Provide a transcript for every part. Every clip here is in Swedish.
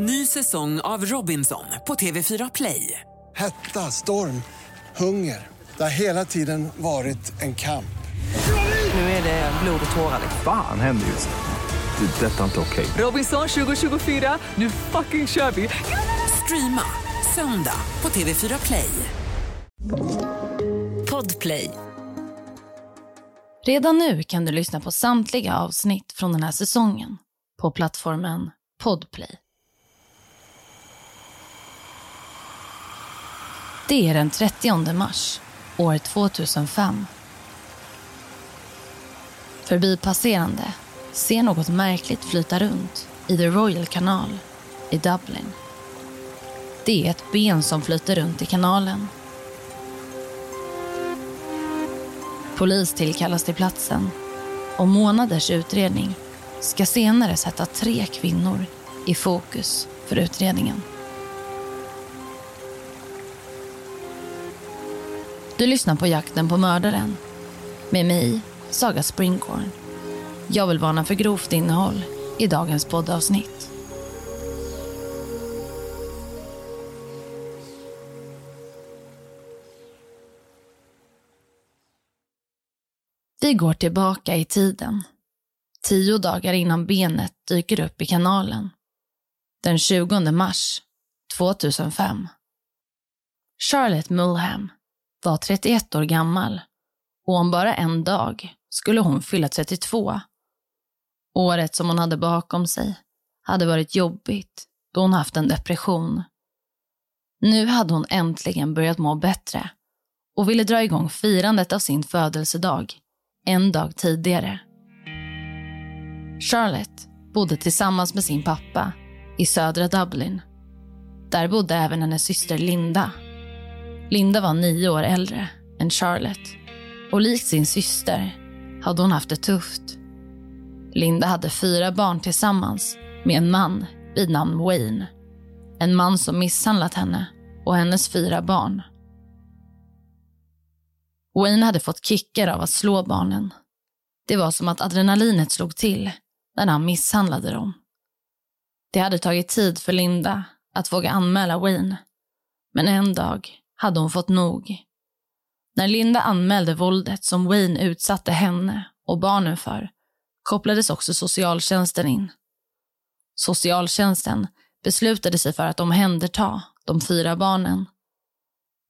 Ny säsong av Robinson på TV4 Play. Hetta, storm, hunger. Det har hela tiden varit en kamp. Nu är det blod och tårar. Fan, händer just det. Detta är inte okej. Robinson 2024, nu fucking kör vi. Streama söndag på TV4 Play. Podplay. Redan nu kan du lyssna på samtliga avsnitt från den här säsongen på plattformen Podplay. Det är den 30 mars, år 2005. Förbipasserande ser något märkligt flyta runt i The Royal Canal i Dublin. Det är ett ben som flyter runt i kanalen. Polis tillkallas till platsen och månaders utredning ska senare sätta 3 kvinnor i fokus för utredningen. Du lyssnar på Jakten på mördaren med mig, Saga Springhorn. Jag vill varna för grovt innehåll i dagens poddavsnitt. Vi går tillbaka i tiden. 10 dagar innan benet dyker upp i kanalen. Den 20 mars 2005. Charlotte Mulham var 31 år gammal och om bara en dag skulle hon fylla 32. Året som hon hade bakom sig hade varit jobbigt då hon haft en depression. Nu hade hon äntligen börjat må bättre och ville dra igång firandet av sin födelsedag en dag tidigare. Charlotte bodde tillsammans med sin pappa i södra Dublin. Där bodde även hennes syster Linda. Linda var 9 år äldre än Charlotte och likt sin syster hade hon haft det tufft. Linda hade 4 barn tillsammans med en man vid namn Wayne. En man som misshandlat henne och hennes 4 barn. Wayne hade fått kickar av att slå barnen. Det var som att adrenalinet slog till när han misshandlade dem. Det hade tagit tid för Linda att våga anmäla Wayne, men en dag hade hon fått nog. När Linda anmälde våldet som Wayne utsatte henne och barnen för, kopplades också socialtjänsten in. Socialtjänsten beslutade sig för att omhänderta de 4 barnen.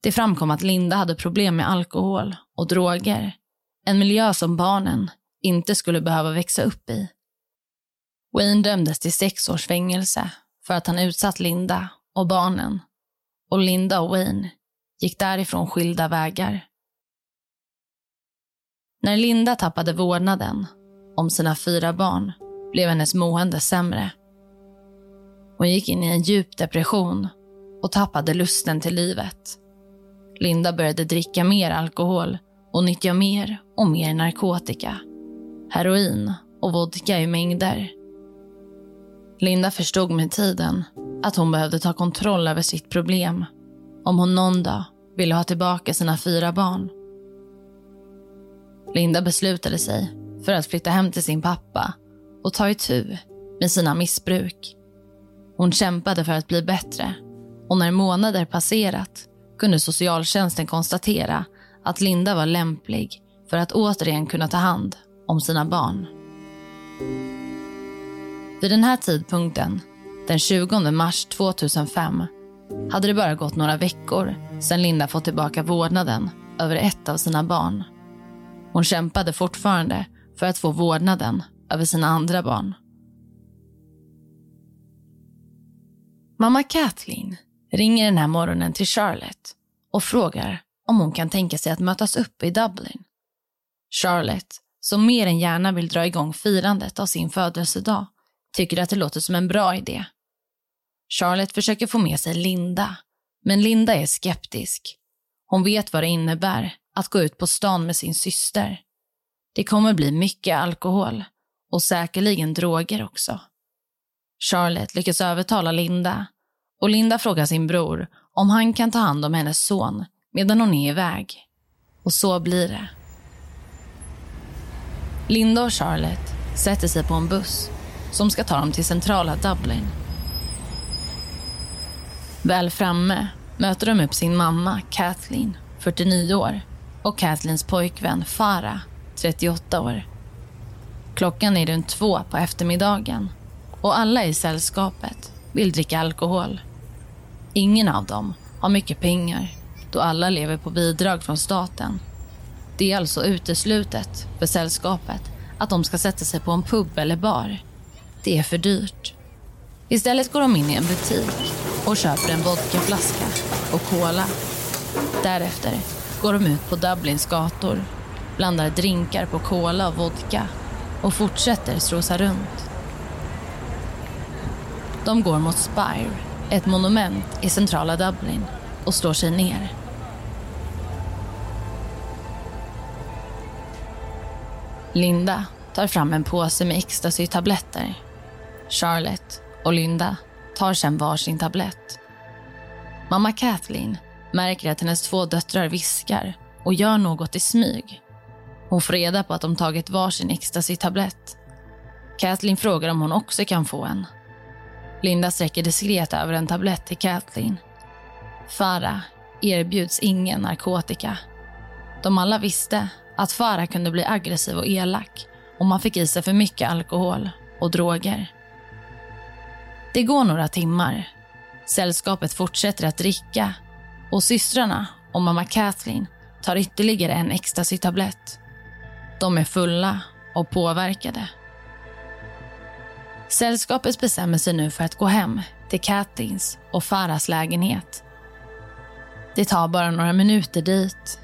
Det framkom att Linda hade problem med alkohol och droger, en miljö som barnen inte skulle behöva växa upp i. Wayne dömdes till 6 års fängelse för att han utsatt Linda och barnen, och Linda och Wayne gick därifrån skilda vägar. När Linda tappade vårdnaden om sina 4 barn blev hennes mående sämre. Hon gick in i en djup depression och tappade lusten till livet. Linda började dricka mer alkohol och nyttja mer och mer narkotika, heroin och vodka i mängder. Linda förstod med tiden att hon behövde ta kontroll över sitt problem om hon någon dag ville ha tillbaka sina 4 barn. Linda beslutade sig för att flytta hem till sin pappa och ta itu med sina missbruk. Hon kämpade för att bli bättre och när månader passerat kunde socialtjänsten konstatera att Linda var lämplig för att återigen kunna ta hand om sina barn. Vid den här tidpunkten, den 20 mars 2005, hade det bara gått några veckor sedan Linda fått tillbaka vårdnaden över ett av sina barn. Hon kämpade fortfarande för att få vårdnaden över sina andra barn. Mamma Kathleen ringer den här morgonen till Charlotte och frågar om hon kan tänka sig att mötas upp i Dublin. Charlotte, som mer än gärna vill dra igång firandet av sin födelsedag, tycker att det låter som en bra idé. Charlotte försöker få med sig Linda, men Linda är skeptisk. Hon vet vad det innebär att gå ut på stan med sin syster. Det kommer bli mycket alkohol och säkerligen droger också. Charlotte lyckas övertala Linda och Linda frågar sin bror om han kan ta hand om hennes son medan hon är iväg. Och så blir det. Linda och Charlotte sätter sig på en buss som ska ta dem till centrala Dublin. Väl framme möter de upp sin mamma Kathleen, 49 år, och Kathleens pojkvän Farah, 38 år. Klockan är runt 2 på eftermiddagen och alla i sällskapet vill dricka alkohol. Ingen av dem har mycket pengar då alla lever på bidrag från staten. Det är alltså uteslutet för sällskapet att de ska sätta sig på en pub eller bar. Det är för dyrt. Istället går de in i en butik och köper en vodkaflaska och cola. Därefter går de ut på Dublins gator, blandar drinkar på cola och vodka och fortsätter strosa runt. De går mot Spire, ett monument i centrala Dublin, och slår sig ner. Linda tar fram en påse med ecstasy-tabletter. Charlotte och Linda tar sedan varsin tablett. Mamma Kathleen märker att hennes 2 döttrar viskar och gör något i smyg. Hon får reda på att de tagit varsin ecstasy-tablett. Kathleen frågar om hon också kan få en. Linda sträcker diskret över en tablett till Kathleen. Farah erbjuds ingen narkotika. De alla visste att Farah kunde bli aggressiv och elak om man fick i sig för mycket alkohol och droger. Det går några timmar. Sällskapet fortsätter att dricka och systrarna och mamma Kathleen tar ytterligare en ecstasy-tablett. De är fulla och påverkade. Sällskapet bestämmer sig nu för att gå hem till Kathleens och Farahs lägenhet. Det tar bara några minuter dit.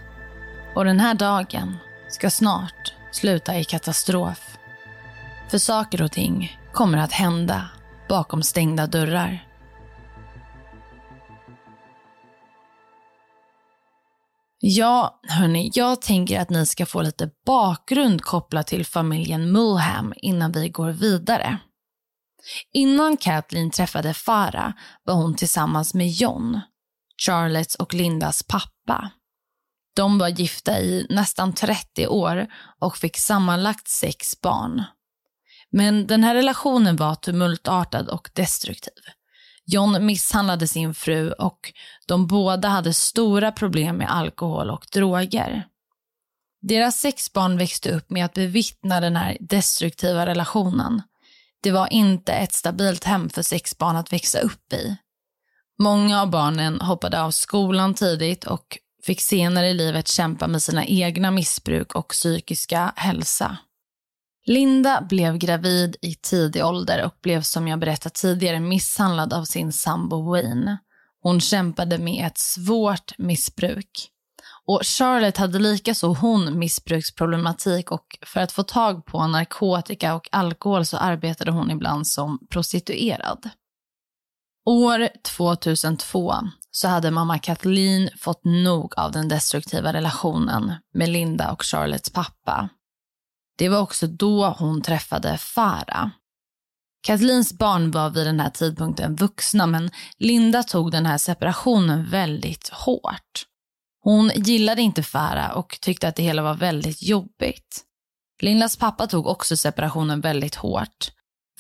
Och den här dagen ska snart sluta i katastrof. För saker och ting kommer att hända bakom stängda dörrar. Ja, hörni, jag tänker att ni ska få lite bakgrund kopplat till familjen Mulham innan vi går vidare. Innan Kathleen träffade Farah var hon tillsammans med John, Charlottes och Lindas pappa. De var gifta i nästan 30 år och fick sammanlagt 6 barn. Men den här relationen var tumultartad och destruktiv. John misshandlade sin fru och de båda hade stora problem med alkohol och droger. Deras 6 barn växte upp med att bevittna den här destruktiva relationen. Det var inte ett stabilt hem för 6 barn att växa upp i. Många av barnen hoppade av skolan tidigt och fick senare i livet kämpa med sina egna missbruk och psykiska hälsa. Linda blev gravid i tidig ålder och blev, som jag berättat tidigare, misshandlad av sin sambo Wayne. Hon kämpade med ett svårt missbruk. Och Charlotte hade likaså hon missbruksproblematik, och för att få tag på narkotika och alkohol så arbetade hon ibland som prostituerad. År 2002 så hade mamma Kathleen fått nog av den destruktiva relationen med Linda och Charlottes pappa. Det var också då hon träffade Farah. Kathleens barn var vid den här tidpunkten vuxna, men Linda tog den här separationen väldigt hårt. Hon gillade inte Farah och tyckte att det hela var väldigt jobbigt. Lindas pappa tog också separationen väldigt hårt.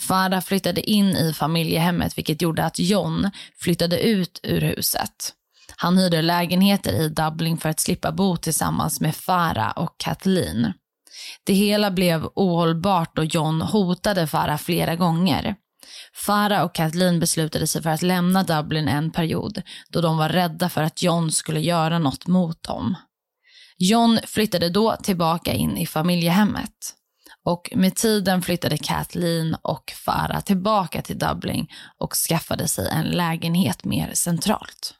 Farah flyttade in i familjehemmet, vilket gjorde att John flyttade ut ur huset. Han hyrde lägenheter i Dublin för att slippa bo tillsammans med Farah och Kathleen. Det hela blev ohållbart och John hotade Farah flera gånger. Farah och Kathleen beslutade sig för att lämna Dublin en period då de var rädda för att John skulle göra något mot dem. John flyttade då tillbaka in i familjehemmet. Och med tiden flyttade Kathleen och Farah tillbaka till Dublin och skaffade sig en lägenhet mer centralt.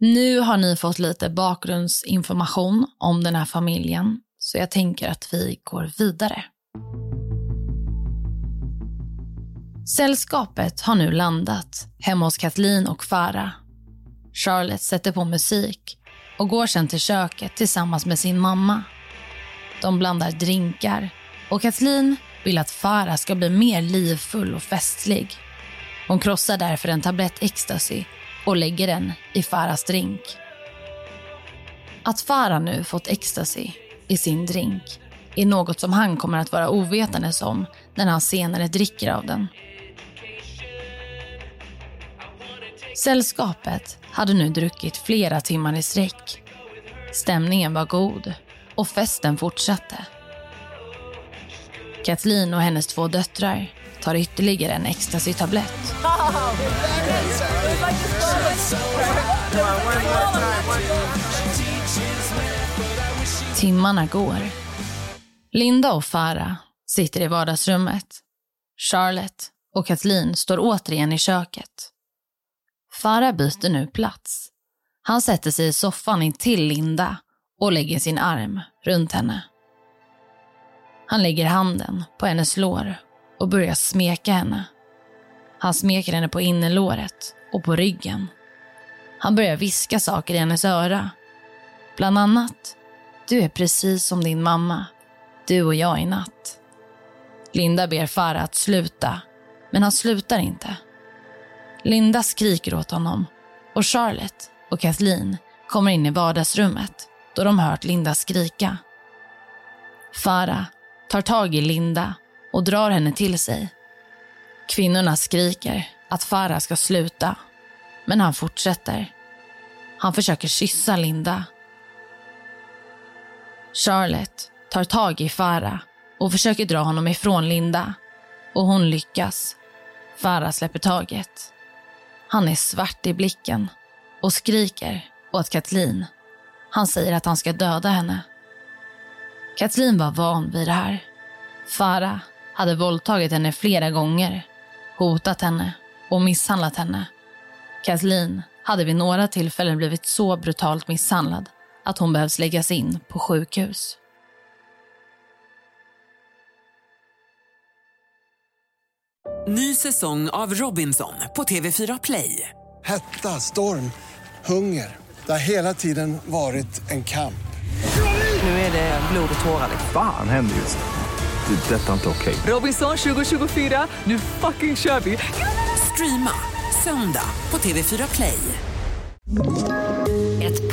Nu har ni fått lite bakgrundsinformation om den här familjen, så jag tänker att vi går vidare. Sällskapet har nu landat hemma hos Kathleen och Farah. Charlotte sätter på musik och går sedan till köket tillsammans med sin mamma. De blandar drinkar. Och Kathleen vill att Farah ska bli mer livfull och festlig. Hon krossar därför en tablett ecstasy och lägger den i Farahs drink. Att Farah nu fått ecstasy i sin drink är något som han kommer att vara ovetande om när han senare dricker av den. Sällskapet hade nu druckit flera timmar i sträck. Stämningen var god och festen fortsatte. Kathleen och hennes två döttrar tar ytterligare en ecstasy-tablett. Timmarna går. Linda och Farah sitter i vardagsrummet. Charlotte och Kathleen står återigen i köket. Farah byter nu plats. Han sätter sig i soffan intill Linda och lägger sin arm runt henne. Han lägger handen på hennes lår och börjar smeka henne. Han smeker henne på innerlåret och på ryggen. Han börjar viska saker i hennes öra. Bland annat, du är precis som din mamma. Du och jag i natt. Linda ber Farah att sluta, men han slutar inte. Linda skriker åt honom och Charlotte och Kathleen kommer in i vardagsrummet då de hört Linda skrika. Farah tar tag i Linda och drar henne till sig. Kvinnorna skriker att Farah ska sluta, men han fortsätter. Han försöker kyssa Linda. Charlotte tar tag i Farah och försöker dra honom ifrån Linda, och hon lyckas. Farah släpper taget. Han är svart i blicken och skriker åt Kathleen. Han säger att han ska döda henne. Kathleen var van vid det här. Farah hade våldtagit henne flera gånger, hotat henne och misshandlat henne. Kathleen hade vid några tillfällen blivit så brutalt misshandlad att hon behövs läggas in på sjukhus. Ny säsong av Robinson på TV4 Play. Hetta, storm, hunger. Det har hela tiden varit en kamp. Nu är det blod och tårar. Fan händer just nu. Det är detta inte okej. Robinson 2024, nu fucking kör vi. Streama söndag på TV4 Play. Ett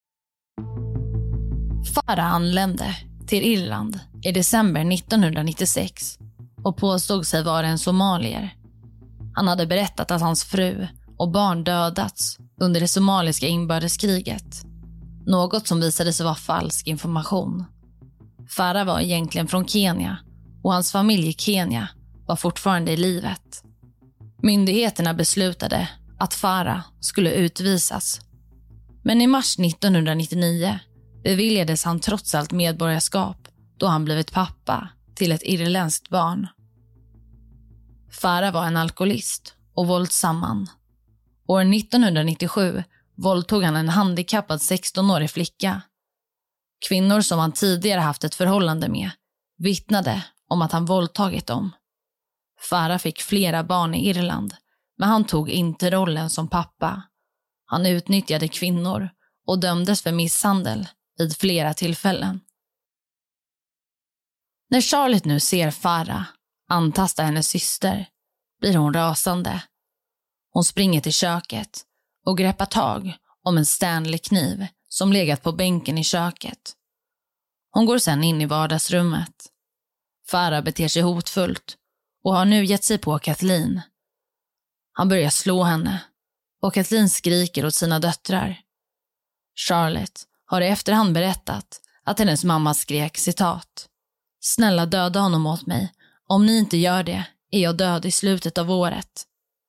Farah anlände till Irland i december 1996 och påstod sig vara en somalier. Han hade berättat att hans fru och barn dödats under det somaliska inbördeskriget, något som visade sig vara falsk information. Farah var egentligen från Kenya och hans familj i Kenya var fortfarande i livet. Myndigheterna beslutade att Farah skulle utvisas. Men i mars 1999 beviljades han trots allt medborgarskap då han blivit pappa till ett irländskt barn. Farah var en alkoholist och våldsam man. År 1997 våldtog han en handikappad 16-årig flicka. Kvinnor som han tidigare haft ett förhållande med vittnade om att han våldtagit dem. Farah fick flera barn i Irland, men han tog inte rollen som pappa. Han utnyttjade kvinnor och dömdes för misshandel vid flera tillfällen. När Charlotte nu ser Farah antasta hennes syster blir hon rasande. Hon springer till köket och greppar tag om en Stanley-kniv som legat på bänken i köket. Hon går sedan in i vardagsrummet. Farah beter sig hotfullt och har nu gett sig på Kathleen. Han börjar slå henne och Kathleen skriker åt sina döttrar. Charlotte har i efterhand berättat att hennes mamma skrek, citat, snälla döda honom åt mig. Om ni inte gör det är jag död i slutet av året.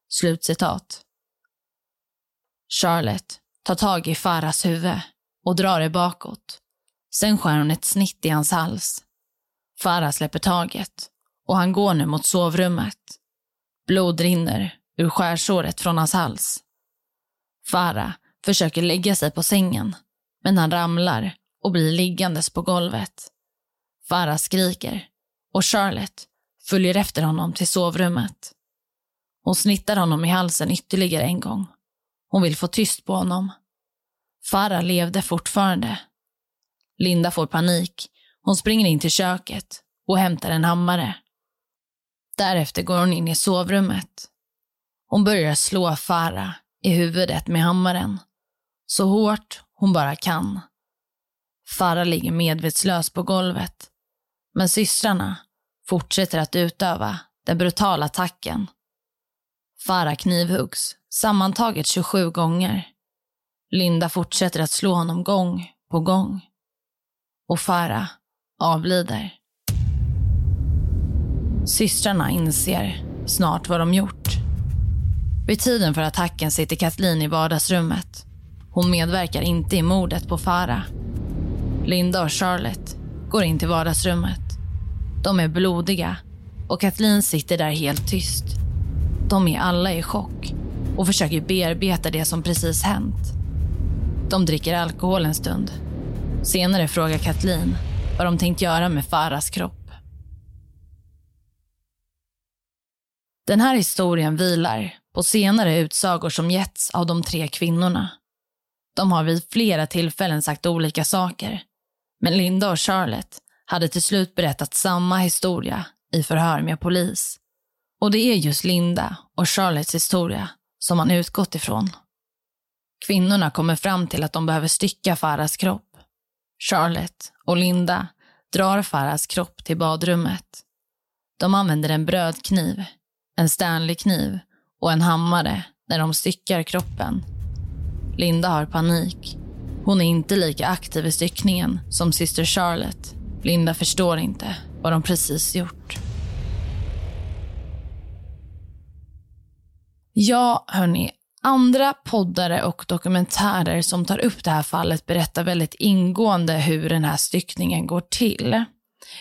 Slutcitat. Charlotte tar tag i Farahs huvud och drar det bakåt. Sen skär hon ett snitt i hans hals. Farah släpper taget och han går nu mot sovrummet. Blod rinner ur skärsåret från hans hals. Farah försöker lägga sig på sängen, men han ramlar och blir liggandes på golvet. Farah skriker och Charlotte följer efter honom till sovrummet. Hon snittar honom i halsen ytterligare en gång. Hon vill få tyst på honom, Farah levde fortfarande. Linda får panik. Hon springer in till köket och hämtar en hammare. Därefter går hon in i sovrummet. Hon börjar slå Farah i huvudet med hammaren. Så hårt hon bara kan. Farah ligger medvetslös på golvet. Men systrarna fortsätter att utöva den brutala attacken. Farah knivhuggs sammantaget 27 gånger. Linda fortsätter att slå honom gång på gång. Och Farah avlider. Systrarna inser snart vad de gjort. Vid tiden för attacken sitter Kathleen i vardagsrummet. Hon medverkar inte i mordet på Farah. Linda och Charlotte går in till vardagsrummet. De är blodiga och Kathleen sitter där helt tyst. De är alla i chock och försöker bearbeta det som precis hänt. De dricker alkohol en stund. Senare frågar Kathleen vad de tänkt göra med Farahs kropp. Den här historien vilar på senare utsagor som getts av de tre kvinnorna. De har vid flera tillfällen sagt olika saker. Men Linda och Charlotte hade till slut berättat samma historia i förhör med polis. Och det är just Linda och Charlottes historia som man utgått ifrån. Kvinnorna kommer fram till att de behöver stycka Farahs kropp. Charlotte och Linda drar Farahs kropp till badrummet. De använder en brödkniv, en Stanley-kniv och en hammare när de styckar kroppen. Linda har panik. Hon är inte lika aktiv i styckningen som syster Charlotte. Linda förstår inte vad de precis gjort. Ja, hörni. Andra poddare och dokumentärer som tar upp det här fallet berättar väldigt ingående hur den här styckningen går till.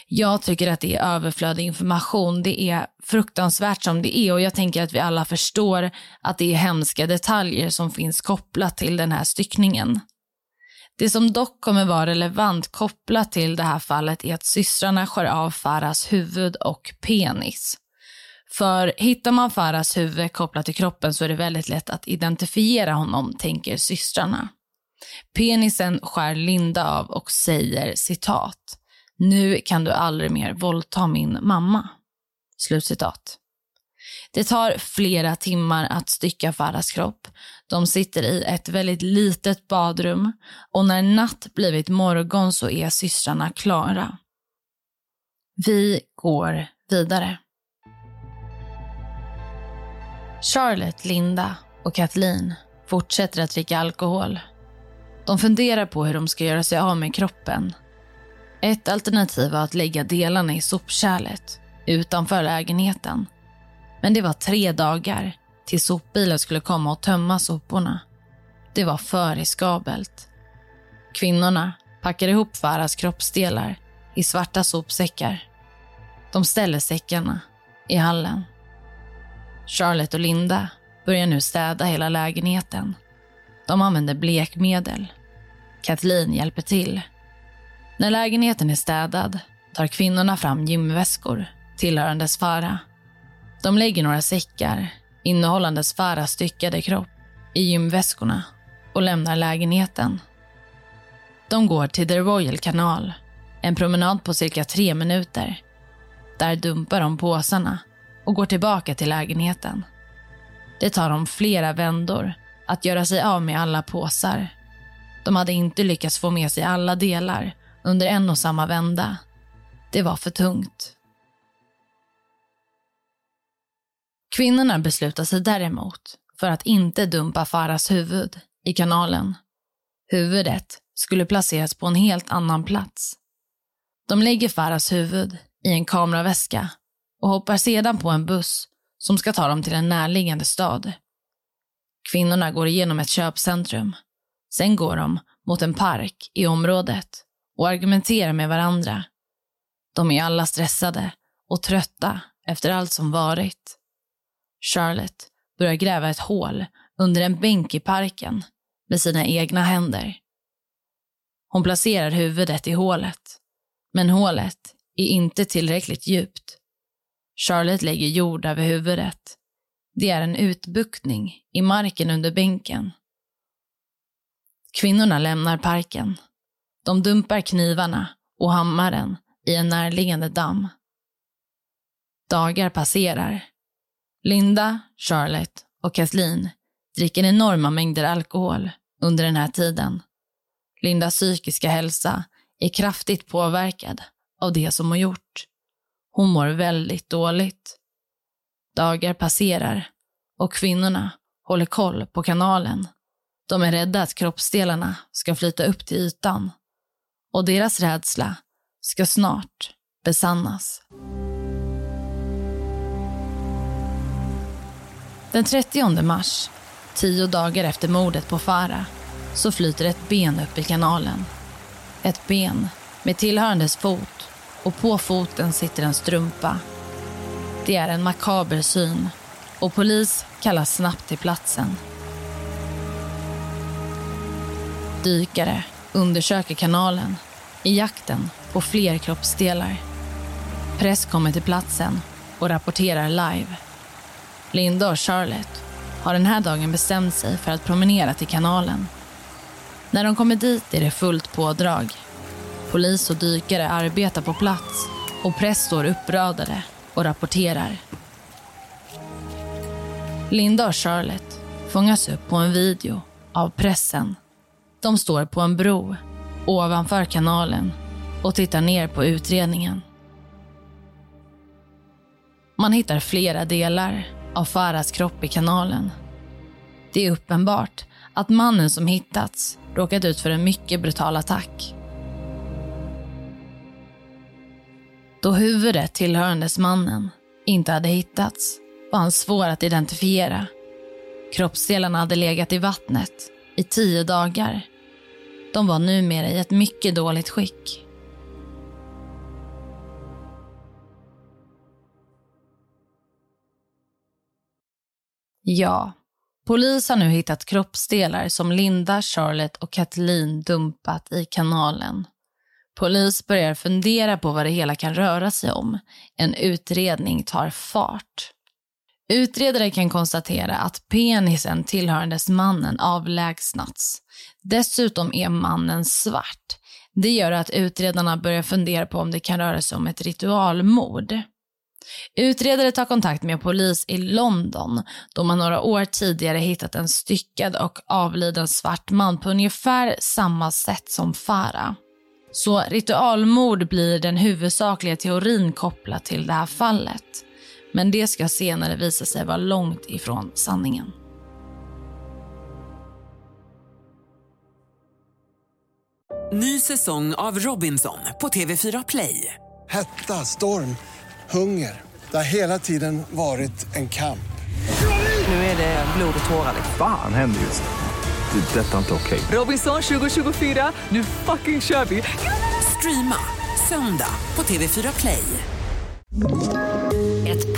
Jag tycker att det är överflödig information. Det är fruktansvärt som det är och jag tänker att vi alla förstår att det är hemska detaljer som finns kopplat till den här styckningen. Det som dock kommer vara relevant kopplat till det här fallet är att systrarna skär av Farahs huvud och penis. För hittar man Farahs huvud kopplat till kroppen så är det väldigt lätt att identifiera honom, tänker systrarna. Penisen skär Linda av och säger citat: "Nu kan du aldrig mer våldta min mamma." Slutcitat. Det tar flera timmar att stycka Farahs kropp. De sitter i ett väldigt litet badrum och när natt blivit morgon så är systrarna klara. Vi går vidare. Charlotte, Linda och Kathleen fortsätter att dricka alkohol. De funderar på hur de ska göra sig av med kroppen. Ett alternativ var att lägga delarna i sopkärlet utanför lägenheten. Men det var 3 dagar tills sopbilen skulle komma och tömma soporna. Det var för riskabelt. Kvinnorna packar ihop Farahs kroppsdelar i svarta sopsäckar. De ställer säckarna i hallen. Charlotte och Linda börjar nu städa hela lägenheten. De använder blekmedel. Kathleen hjälper till. När lägenheten är städad tar kvinnorna fram gymväskor tillhörandes Farah. De lägger några säckar innehållandes Farahs styckade kropp i gymväskorna och lämnar lägenheten. De går till The Royal Canal, en promenad på cirka 3 minuter. Där dumpar de påsarna och går tillbaka till lägenheten. Det tar dem flera vändor att göra sig av med alla påsar. De hade inte lyckats få med sig alla delar under en och samma vända. Det var för tungt. Kvinnorna beslutar sig däremot för att inte dumpa Farahs huvud i kanalen. Huvudet skulle placeras på en helt annan plats. De lägger Farahs huvud i en kameraväska och hoppar sedan på en buss som ska ta dem till en närliggande stad. Kvinnorna går igenom ett köpcentrum. Sen går de mot en park i området och argumenterar med varandra. De är alla stressade och trötta efter allt som varit. Charlotte börjar gräva ett hål under en bänk i parken med sina egna händer. Hon placerar huvudet i hålet, men hålet är inte tillräckligt djupt. Charlotte lägger jord över huvudet. Det är en utbuktning i marken under bänken. Kvinnorna lämnar parken. De dumpar knivarna och hammaren i en närliggande damm. Dagar passerar. Linda, Charlotte och Kathleen dricker enorma mängder alkohol under den här tiden. Lindas psykiska hälsa är kraftigt påverkad av det som hon gjort. Hon mår väldigt dåligt. Dagar passerar och kvinnorna håller koll på kanalen. De är rädda att kroppsdelarna ska flyta upp till ytan. Och deras rädsla ska snart besannas. Den 30 mars, 10 dagar efter mordet på Farah, så flyter ett ben upp i kanalen. Ett ben med tillhörandes fot, och på foten sitter en strumpa. Det är en makaber syn, och polis kallas snabbt till platsen. Dykare undersöker kanalen i jakten på fler kroppsdelar. Press kommer till platsen och rapporterar live. Linda och Charlotte har den här dagen bestämt sig för att promenera till kanalen. När de kommer dit är det fullt pådrag. Polis och dykare arbetar på plats och press står upprörda och rapporterar. Linda och Charlotte fångas upp på en video av pressen. De står på en bro ovanför kanalen och tittar ner på utredningen. Man hittar flera delar av Farahs kropp i kanalen. Det är uppenbart att mannen som hittats råkat ut för en mycket brutal attack. Då huvudet tillhörandes mannen inte hade hittats var han svår att identifiera. Kroppsdelarna hade legat i vattnet i 10 dagar. De var numera i ett mycket dåligt skick. Ja, polis har nu hittat kroppsdelar som Linda, Charlotte och Kathleen dumpat i kanalen. Polis börjar fundera på vad det hela kan röra sig om. En utredning tar fart. Utredare kan konstatera att penisen tillhörandes mannen avlägsnats. Dessutom är mannen svart. Det gör att utredarna börjar fundera på om det kan röra sig om ett ritualmord. Utredare tar kontakt med polis i London då man några år tidigare hittat en styckad och avliden svart man på ungefär samma sätt som Farah. Så ritualmord blir den huvudsakliga teorin kopplad till det här fallet. Men det ska senare visa sig vara långt ifrån sanningen. Ny säsong av Robinson på TV4 Play. Hetta, storm, hunger. Det har hela tiden varit en kamp. Nu är det blod och tårar. Fan händer just nu. Det är detta inte okej. Robinson 2024, nu fucking kör vi. Streama söndag på TV4 Play. Ett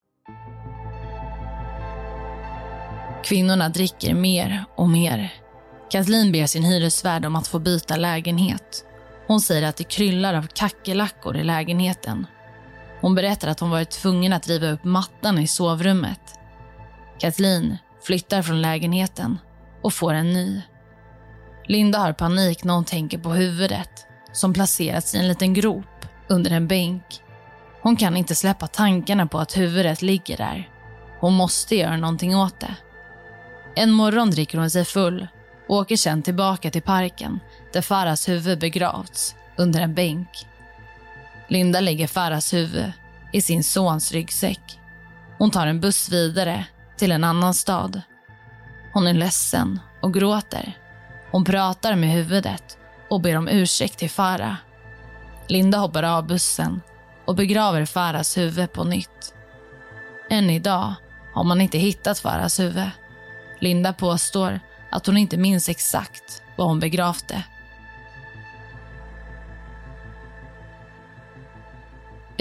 Kvinnorna dricker mer och mer. Kathleen ber sin hyresvärd om att få byta lägenhet. Hon säger att det kryllar av kackerlackor i lägenheten. Hon berättar att hon varit tvungen att riva upp mattan i sovrummet. Kathleen flyttar från lägenheten och får en ny. Linda har panik när hon tänker på huvudet som placerats i en liten grop under en bänk. Hon kan inte släppa tankarna på att huvudet ligger där. Hon måste göra någonting åt det. En morgon dricker hon sig full och åker sedan tillbaka till parken där Farahs huvud begravts under en bänk. Linda lägger Farahs huvud i sin sons ryggsäck. Hon tar en buss vidare till en annan stad. Hon är ledsen och gråter. Hon pratar med huvudet och ber om ursäkt till Farah. Linda hoppar av bussen och begraver Farahs huvud på nytt. Än idag har man inte hittat Farahs huvud. Linda påstår att hon inte minns exakt vad hon begravde.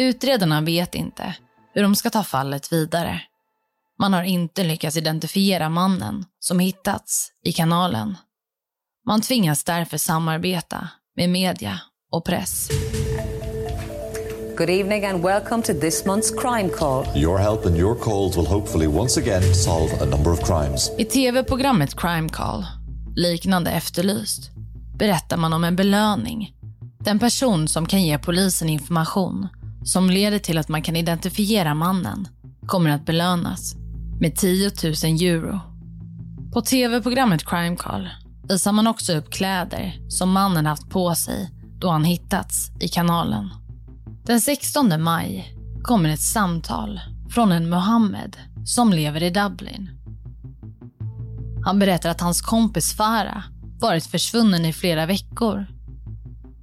Utredarna vet inte hur de ska ta fallet vidare. Man har inte lyckats identifiera mannen som hittats i kanalen. Man tvingas därför samarbeta med media och press. Good evening and welcome to this month's Crime Call. Your help and your calls will hopefully once again solve a number of crimes. I tv-programmet Crime Call, liknande Efterlyst, berättar man om en belöning. Den person som kan ge polisen information som leder till att man kan identifiera mannen kommer att belönas med 10 000 euro. På tv-programmet Crime Call visar man också upp kläder som mannen haft på sig då han hittats i kanalen. Den 16 maj kommer ett samtal från en Mohammed som lever i Dublin. Han berättar att hans kompis Farah varit försvunnen i flera veckor.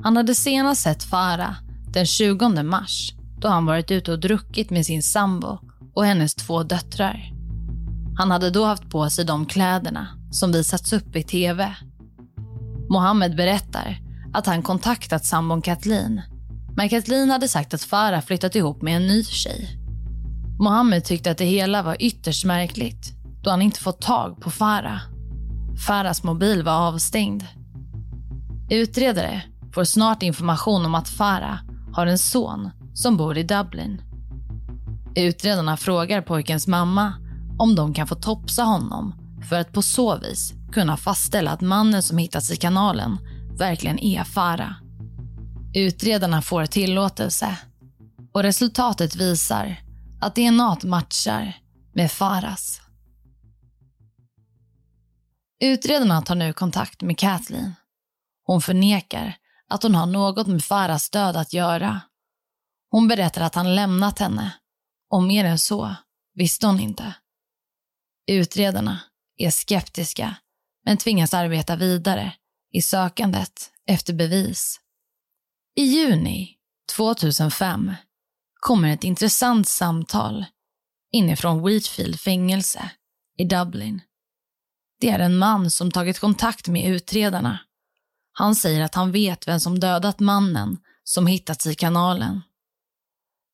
Han hade senast sett Farah den 20 mars då han varit ute och druckit med sin sambo och hennes 2 döttrar. Han hade då haft på sig de kläderna som visats upp i tv. Mohammed berättar att han kontaktat sambon Kathleen, men Kathleen hade sagt att Farah flyttat ihop med en ny tjej. Mohammed tyckte att det hela var ytterst märkligt då han inte fått tag på Farah. Farahs mobil var avstängd. Utredare får snart information om att Farah har en son som bor i Dublin. Utredarna frågar pojkens mamma om de kan få topsa honom för att på så vis kunna fastställa att mannen som hittats i kanalen verkligen är Farah. Utredarna får tillåtelse och resultatet visar att DNA matchar med Farahs. Utredarna tar nu kontakt med Kathleen. Hon förnekar att hon har något med Farahs död att göra. Hon berättar att han lämnat henne och mer än så visste hon inte. Utredarna är skeptiska men tvingas arbeta vidare i sökandet efter bevis. I juni 2005 kommer ett intressant samtal inifrån Wheatfield fängelse i Dublin. Det är en man som tagit kontakt med utredarna. Han säger att han vet vem som dödat mannen som hittats i kanalen.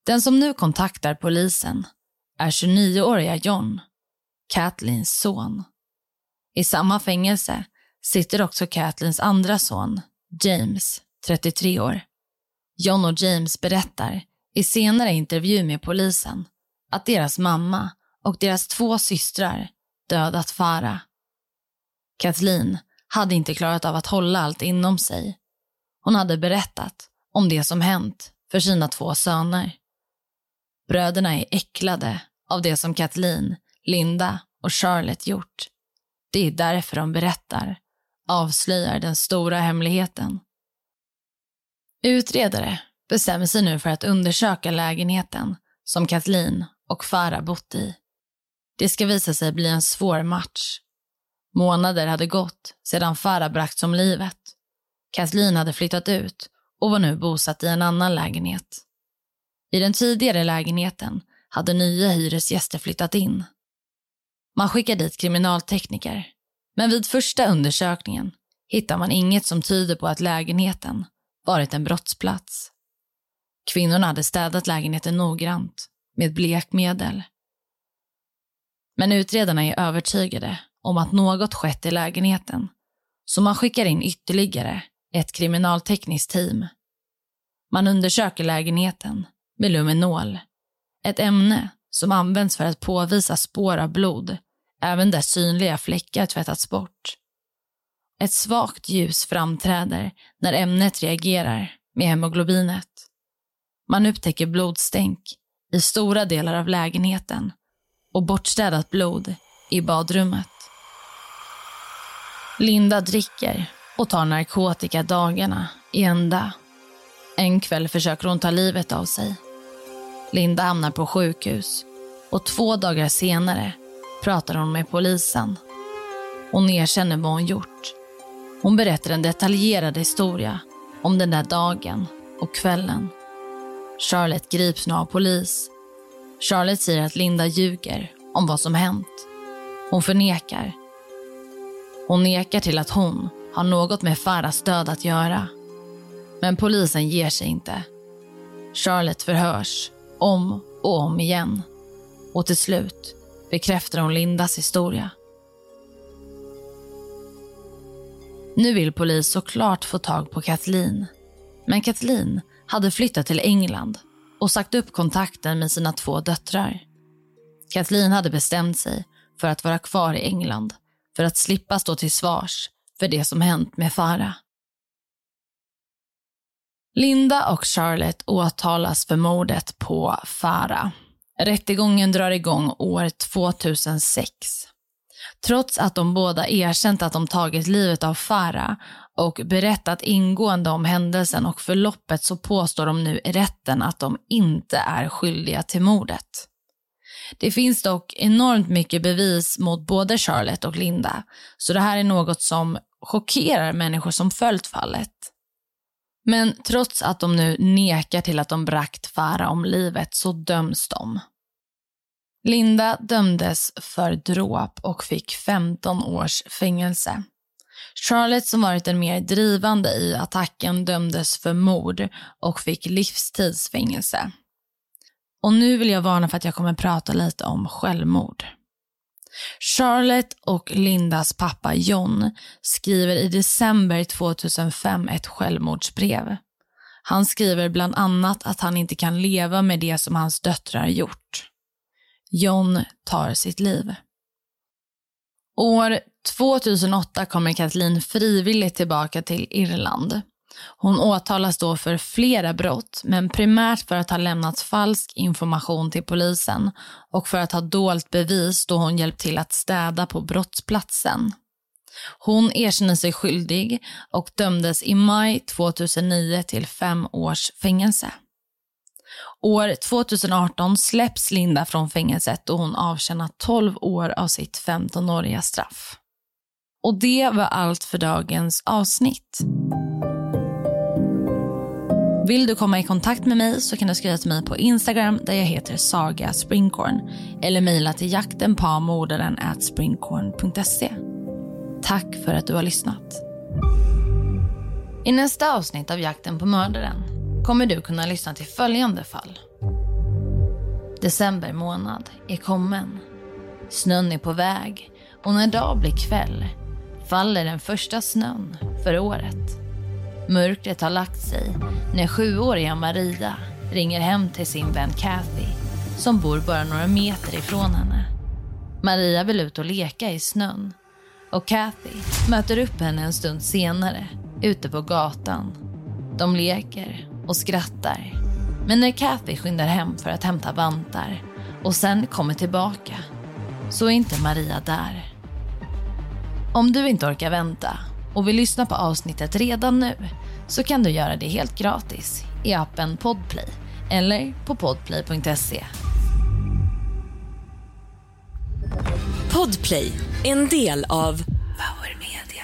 Den som nu kontaktar polisen är 29-åriga John, Kathleens son. I samma fängelse sitter också Kathleens andra son, James, 33 år. John och James berättar i senare intervju med polisen att deras mamma och deras 2 systrar dödat Farah. Kathleen hade inte klarat av att hålla allt inom sig. Hon hade berättat om det som hänt för sina 2 söner. Bröderna är äcklade av det som Kathleen, Linda och Charlotte gjort. Det är därför de berättar, avslöjar den stora hemligheten. Utredare bestämmer sig nu för att undersöka lägenheten som Kathleen och Farah bott i. Det ska visa sig bli en svår match. Månader hade gått sedan Farah bragts om livet. Kathleen hade flyttat ut och var nu bosatt i en annan lägenhet. I den tidigare lägenheten hade nya hyresgäster flyttat in. Man skickar dit kriminaltekniker, men vid första undersökningen hittar man inget som tyder på att lägenheten varit en brottsplats. Kvinnorna hade städat lägenheten noggrant med blekmedel. Men utredarna är övertygade om att något skett i lägenheten, så man skickar in ytterligare ett kriminaltekniskt team. Man undersöker lägenheten med luminol, ett ämne som används för att påvisa spår av blod, även där synliga fläckar tvättats bort. Ett svagt ljus framträder när ämnet reagerar med hemoglobinet. Man upptäcker blodstänk i stora delar av lägenheten och bortstädat blod i badrummet. Linda dricker och tar narkotika dagarna i ända. En kväll försöker hon ta livet av sig. Linda hamnar på sjukhus och 2 dagar senare pratar hon med polisen. Hon erkänner vad hon gjort. Hon berättar en detaljerad historia om den där dagen och kvällen. Charlotte grips nu av polis. Charlotte säger att Linda ljuger om vad som hänt. Hon förnekar. Hon nekar till att hon har något med Farahs död att göra. Men polisen ger sig inte. Charlotte förhörs om och om igen. Och till slut bekräftar hon Lindas historia. Nu vill polis såklart få tag på Kathleen. Men Kathleen hade flyttat till England och sagt upp kontakten med sina 2 döttrar. Kathleen hade bestämt sig för att vara kvar i England för att slippa stå till svars för det som hänt med Farah. Linda och Charlotte åtalas för mordet på Farah. Rättegången drar igång år 2006. Trots att de båda erkänt att de tagit livet av Farah och berättat ingående om händelsen och förloppet, så påstår de nu i rätten att de inte är skyldiga till mordet. Det finns dock enormt mycket bevis mot både Charlotte och Linda, så det här är något som chockerar människor som följt fallet. Men trots att de nu nekar till att de bragt Farah om livet, så döms de. Linda dömdes för dråp och fick 15 års fängelse. Charlotte, som varit den mer drivande i attacken, dömdes för mord och fick livstidsfängelse. Och nu vill jag varna för att jag kommer prata lite om självmord. Charlotte och Lindas pappa John skriver i december 2005 ett självmordsbrev. Han skriver bland annat att han inte kan leva med det som hans döttrar gjort. John tar sitt liv. År 2008 kommer Kathleen frivilligt tillbaka till Irland. Hon åtalas då för flera brott, men primärt för att ha lämnat falsk information till polisen och för att ha dolt bevis då hon hjälpt till att städa på brottsplatsen. Hon erkänner sig skyldig och dömdes i maj 2009 till 5 års fängelse. År 2018 släpps Linda från fängelset och hon avtjänar 12 år av sitt 15-åriga straff. Och det var allt för dagens avsnitt. Vill du komma i kontakt med mig så kan du skriva till mig på Instagram där jag heter Saga Springhorn, eller mejla till jaktenpamordaren@springhorn.se. Tack för att du har lyssnat. I nästa avsnitt av Jakten på mördaren kommer du kunna lyssna till följande fall. December månad är kommen. Snön är på väg och när dag blir kväll faller den första snön för året. Mörkret har lagt sig när 7-åriga Maria ringer hem till sin vän Kathy som bor bara några meter ifrån henne. Maria vill ut och leka i snön och Kathy möter upp henne en stund senare ute på gatan. De leker och skrattar, men när Kathy skyndar hem för att hämta vantar och sen kommer tillbaka så är inte Maria där. Om du inte orkar vänta och vill lyssna på avsnittet redan nu så kan du göra det helt gratis i appen Podplay eller på podplay.se. Podplay, en del av Power Media.